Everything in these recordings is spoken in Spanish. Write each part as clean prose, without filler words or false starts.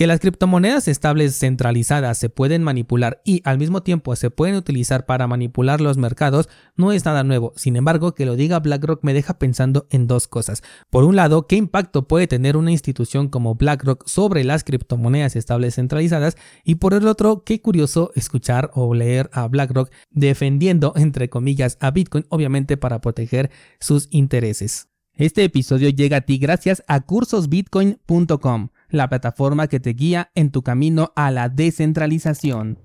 Que las criptomonedas estables centralizadas se pueden manipular y al mismo tiempo se pueden utilizar para manipular los mercados no es nada nuevo. Sin embargo, que lo diga BlackRock me deja pensando en dos cosas. Por un lado, ¿qué impacto puede tener una institución como BlackRock sobre las criptomonedas estables centralizadas? Y por el otro, qué curioso escuchar o leer a BlackRock defendiendo, entre comillas, a Bitcoin, obviamente para proteger sus intereses. Este episodio llega a ti gracias a CursosBitcoin.com, la plataforma que te guía en tu camino a la descentralización.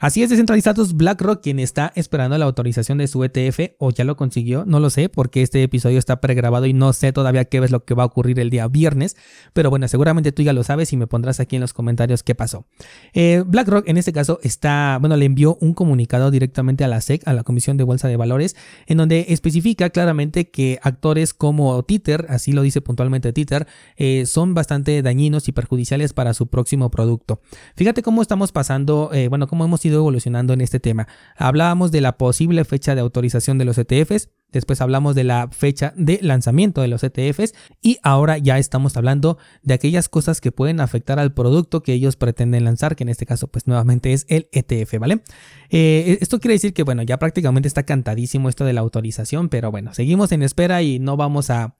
Así es, descentralizados, BlackRock, quien está esperando la autorización de su ETF, o ya lo consiguió, no lo sé, porque este episodio está pregrabado y no sé todavía qué es lo que va a ocurrir el día viernes, pero bueno, seguramente tú ya lo sabes y me pondrás aquí en los comentarios qué pasó. BlackRock en este caso le envió un comunicado directamente a la SEC, a la Comisión de Bolsa de Valores, en donde especifica claramente que actores como Tether, así lo dice puntualmente Tether, son bastante dañinos y perjudiciales para su próximo producto. Fíjate cómo estamos pasando, cómo hemos ido evolucionando en este tema. Hablábamos de la posible fecha de autorización de los ETFs, después hablamos de la fecha de lanzamiento de los ETFs y ahora ya estamos hablando de aquellas cosas que pueden afectar al producto que ellos pretenden lanzar, que en este caso pues nuevamente es el ETF, ¿vale? Esto quiere decir que ya prácticamente está cantadísimo esto de la autorización, pero bueno, seguimos en espera y no vamos a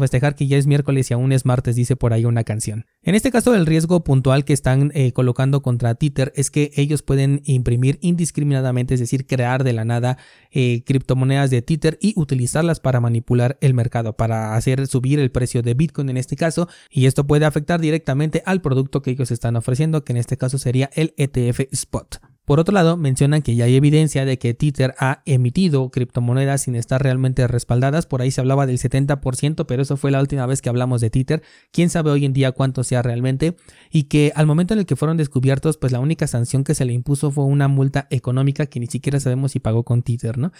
festejar que ya es miércoles y aún es martes, dice por ahí una canción. En este caso el riesgo puntual que están colocando contra Tether es que ellos pueden imprimir indiscriminadamente, es decir, crear de la nada criptomonedas de Tether y utilizarlas para manipular el mercado, para hacer subir el precio de Bitcoin en este caso, y esto puede afectar directamente al producto que ellos están ofreciendo, que en este caso sería el ETF Spot. Por otro lado, mencionan que ya hay evidencia de que Tether ha emitido criptomonedas sin estar realmente respaldadas. Por ahí se hablaba del 70%, pero eso fue la última vez que hablamos de Tether. Quién sabe hoy en día cuánto sea realmente. Y que al momento en el que fueron descubiertos, pues la única sanción que se le impuso fue una multa económica que ni siquiera sabemos si pagó con Tether, ¿no?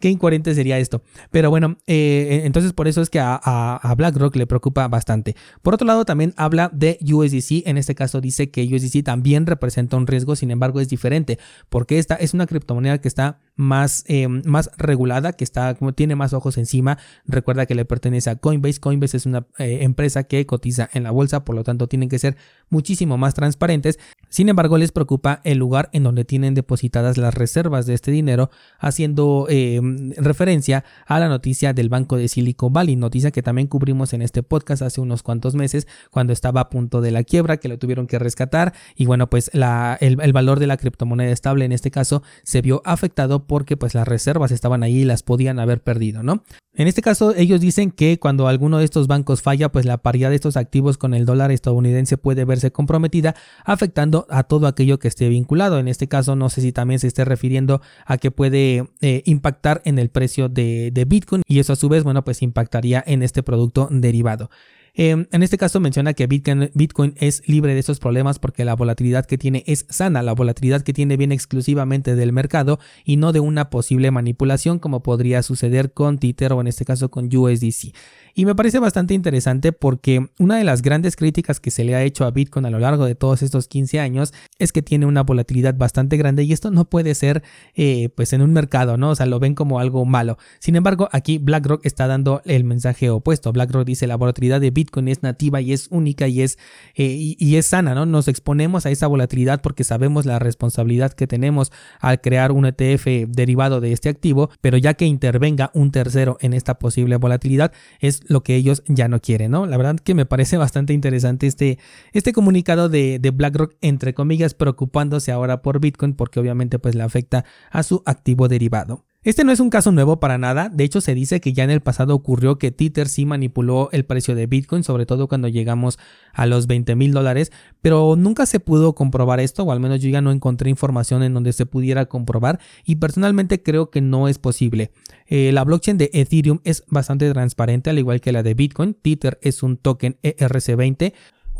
Qué incoherente sería esto. Pero bueno, entonces por eso es que a BlackRock le preocupa bastante. Por otro lado, también habla de USDC. En este caso dice que USDC también representa un riesgo, sin embargo es diferente. Porque esta es una criptomoneda que está más regulada, que está como tiene más ojos encima. Recuerda que le pertenece a Coinbase. Coinbase es una empresa que cotiza en la bolsa, por lo tanto tienen que ser muchísimo más transparentes. Sin embargo, les preocupa el lugar en donde tienen depositadas las reservas de este dinero, haciendo referencia a la noticia del banco de Silicon Valley, noticia que también cubrimos en este podcast hace unos cuantos meses, cuando estaba a punto de la quiebra, que lo tuvieron que rescatar, y pues el valor de la criptomoneda estable en este caso se vio afectado porque pues las reservas estaban ahí y las podían haber perdido, ¿no? En este caso ellos dicen que cuando alguno de estos bancos falla, pues la paridad de estos activos con el dólar estadounidense puede verse comprometida, afectando a todo aquello que esté vinculado. En este caso no sé si también se esté refiriendo a que puede impactar en el precio de Bitcoin, y eso a su vez pues impactaría en este producto derivado. En este caso menciona que Bitcoin es libre de esos problemas porque la volatilidad que tiene es sana, la volatilidad que tiene viene exclusivamente del mercado y no de una posible manipulación como podría suceder con Tether o en este caso con USDC. Y me parece bastante interesante porque una de las grandes críticas que se le ha hecho a Bitcoin a lo largo de todos estos 15 años es que tiene una volatilidad bastante grande y esto no puede ser en un mercado, ¿no? O sea, lo ven como algo malo. Sin embargo, aquí BlackRock está dando el mensaje opuesto. BlackRock dice la volatilidad de Bitcoin es nativa y es única y es sana, ¿no? Nos exponemos a esa volatilidad porque sabemos la responsabilidad que tenemos al crear un ETF derivado de este activo, pero ya que intervenga un tercero en esta posible volatilidad es lo que ellos ya no quieren, ¿no? La verdad que me parece bastante interesante este comunicado de BlackRock, entre comillas, preocupándose ahora por Bitcoin porque obviamente pues le afecta a su activo derivado. Este no es un caso nuevo para nada, de hecho se dice que ya en el pasado ocurrió que Tether sí manipuló el precio de Bitcoin, sobre todo cuando llegamos a los $20,000, pero nunca se pudo comprobar esto, o al menos yo ya no encontré información en donde se pudiera comprobar y personalmente creo que no es posible. La blockchain de Ethereum es bastante transparente al igual que la de Bitcoin. Tether es un token ERC20.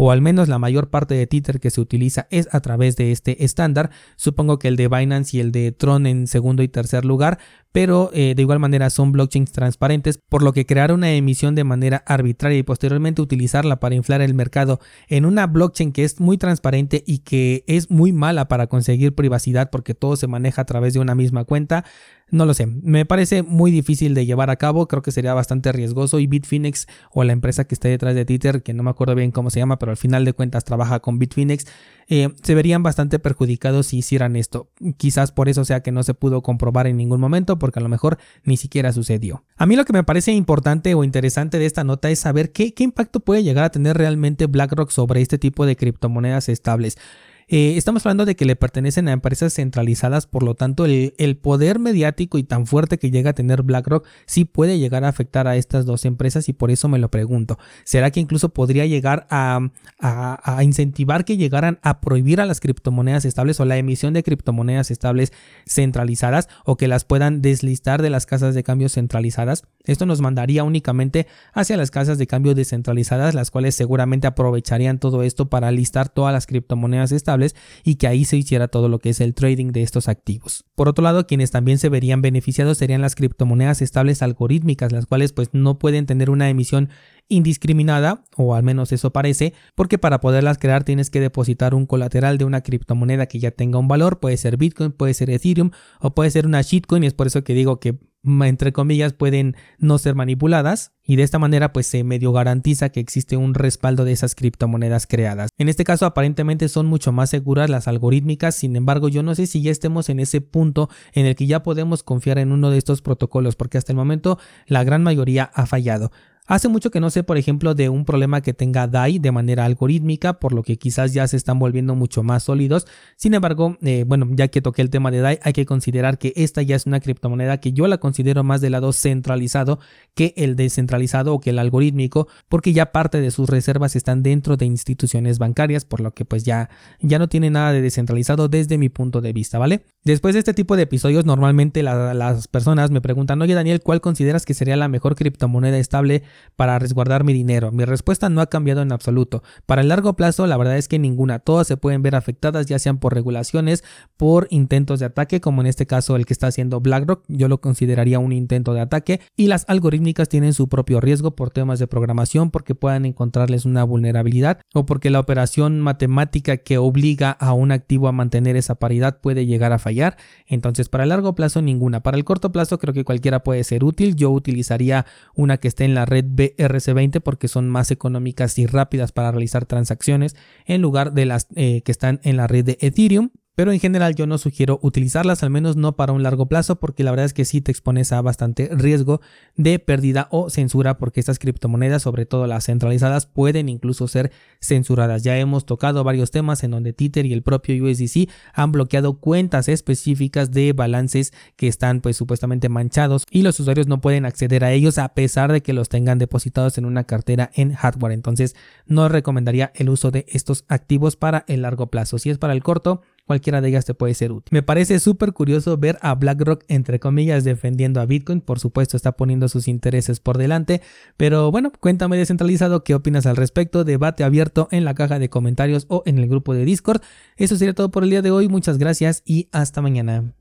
O al menos la mayor parte de Tether que se utiliza es a través de este estándar. Supongo que el de Binance y el de Tron en segundo y tercer lugar, pero de igual manera son blockchains transparentes, por lo que crear una emisión de manera arbitraria y posteriormente utilizarla para inflar el mercado en una blockchain que es muy transparente y que es muy mala para conseguir privacidad porque todo se maneja a través de una misma cuenta, No lo sé, me parece muy difícil de llevar a cabo, creo que sería bastante riesgoso, y Bitfinex o la empresa que esté detrás de Tether, que no me acuerdo bien cómo se llama, pero al final de cuentas trabaja con Bitfinex, se verían bastante perjudicados si hicieran esto. Quizás por eso sea que no se pudo comprobar en ningún momento, porque a lo mejor ni siquiera sucedió. A mí lo que me parece importante o interesante de esta nota es saber qué impacto puede llegar a tener realmente BlackRock sobre este tipo de criptomonedas estables. Estamos hablando de que le pertenecen a empresas centralizadas, por lo tanto el poder mediático y tan fuerte que llega a tener BlackRock sí puede llegar a afectar a estas dos empresas, y por eso me lo pregunto. ¿Será que incluso podría llegar a incentivar que llegaran a prohibir a las criptomonedas estables o la emisión de criptomonedas estables centralizadas, o que las puedan deslistar de las casas de cambio centralizadas? Esto nos mandaría únicamente hacia las casas de cambio descentralizadas, las cuales seguramente aprovecharían todo esto para listar todas las criptomonedas estables y que ahí se hiciera todo lo que es el trading de estos activos. Por otro lado, quienes también se verían beneficiados serían las criptomonedas estables algorítmicas, las cuales pues no pueden tener una emisión indiscriminada, o al menos eso parece, porque para poderlas crear tienes que depositar un colateral de una criptomoneda que ya tenga un valor, puede ser Bitcoin, puede ser Ethereum o puede ser una shitcoin, y es por eso que digo que entre comillas pueden no ser manipuladas, y de esta manera pues se medio garantiza que existe un respaldo de esas criptomonedas creadas. En este caso aparentemente son mucho más seguras las algorítmicas, sin embargo yo no sé si ya estemos en ese punto en el que ya podemos confiar en uno de estos protocolos, porque hasta el momento la gran mayoría ha fallado. Hace mucho que no sé, por ejemplo, de un problema que tenga DAI de manera algorítmica, por lo que quizás ya se están volviendo mucho más sólidos. Sin embargo, ya que toqué el tema de DAI, hay que considerar que esta ya es una criptomoneda que yo la considero más del lado centralizado que el descentralizado o que el algorítmico, porque ya parte de sus reservas están dentro de instituciones bancarias, por lo que pues ya no tiene nada de descentralizado desde mi punto de vista, ¿vale? Después de este tipo de episodios, normalmente las personas me preguntan: oye, Daniel, ¿cuál consideras que sería la mejor criptomoneda estable para resguardar mi dinero? Mi respuesta no ha cambiado en absoluto. Para el largo plazo, la verdad es que ninguna. Todas se pueden ver afectadas, ya sean por regulaciones, por intentos de ataque, como en este caso el que está haciendo BlackRock, yo lo consideraría un intento de ataque, y las algorítmicas tienen su propio riesgo por temas de programación, porque puedan encontrarles una vulnerabilidad, o porque la operación matemática que obliga a un activo a mantener esa paridad puede llegar a fallar. Entonces, para el largo plazo, ninguna. Para el corto plazo, creo que cualquiera puede ser útil. Yo utilizaría una que esté en la red BRC20, porque son más económicas y rápidas para realizar transacciones, en lugar de las que están en la red de Ethereum. Pero en general yo no sugiero utilizarlas, al menos no para un largo plazo, porque la verdad es que sí te expones a bastante riesgo de pérdida o censura, porque estas criptomonedas, sobre todo las centralizadas, pueden incluso ser censuradas. Ya hemos tocado varios temas en donde Tether y el propio USDC han bloqueado cuentas específicas de balances que están pues supuestamente manchados, y los usuarios no pueden acceder a ellos a pesar de que los tengan depositados en una cartera en hardware. Entonces no recomendaría el uso de estos activos para el largo plazo. Si es para el corto, cualquiera de ellas te puede ser útil. Me parece súper curioso ver a BlackRock, entre comillas, defendiendo a Bitcoin. Por supuesto, está poniendo sus intereses por delante. Pero bueno, cuéntame, descentralizado, ¿qué opinas al respecto? Debate abierto en la caja de comentarios o en el grupo de Discord. Eso sería todo por el día de hoy. Muchas gracias y hasta mañana.